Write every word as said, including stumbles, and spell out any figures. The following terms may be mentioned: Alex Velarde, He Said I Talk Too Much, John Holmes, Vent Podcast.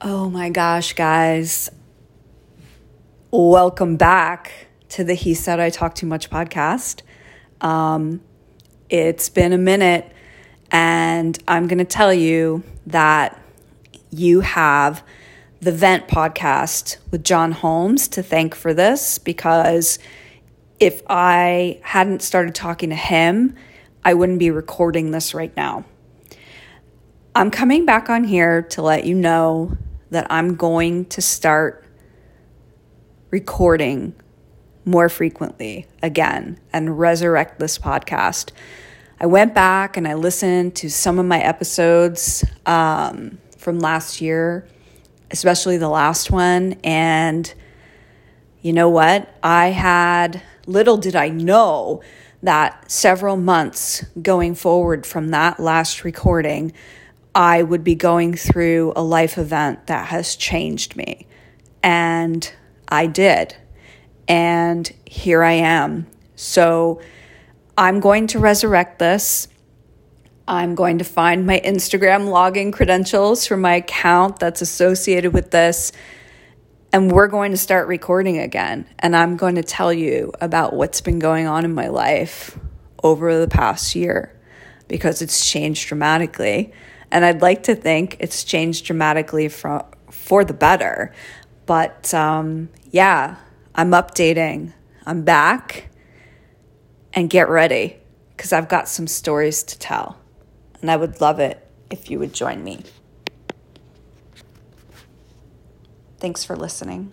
Oh my gosh, guys. Welcome back to the He Said I Talk Too Much podcast. Um, it's been a minute, and I'm going to tell you that you have the Vent Podcast with John Holmes to thank for this, because if I hadn't started talking to him, I wouldn't be recording this right now. I'm coming back on here to let you know that I'm going to start recording more frequently again and resurrect this podcast. I went back and I listened to some of my episodes um, from last year, especially the last one. And you know what? I had, little did I know that several months going forward from that last recording, I would be going through a life event that has changed me. And I did. And here I am. So I'm going to resurrect this. I'm going to find my Instagram login credentials for my account that's associated with this. And we're going to start recording again. And I'm going to tell you about what's been going on in my life over the past year, because it's changed dramatically. And I'd like to think it's changed dramatically for, for the better. But um, yeah, I'm updating. I'm back. And get ready, because I've got some stories to tell. And I would love it if you would join me. Thanks for listening.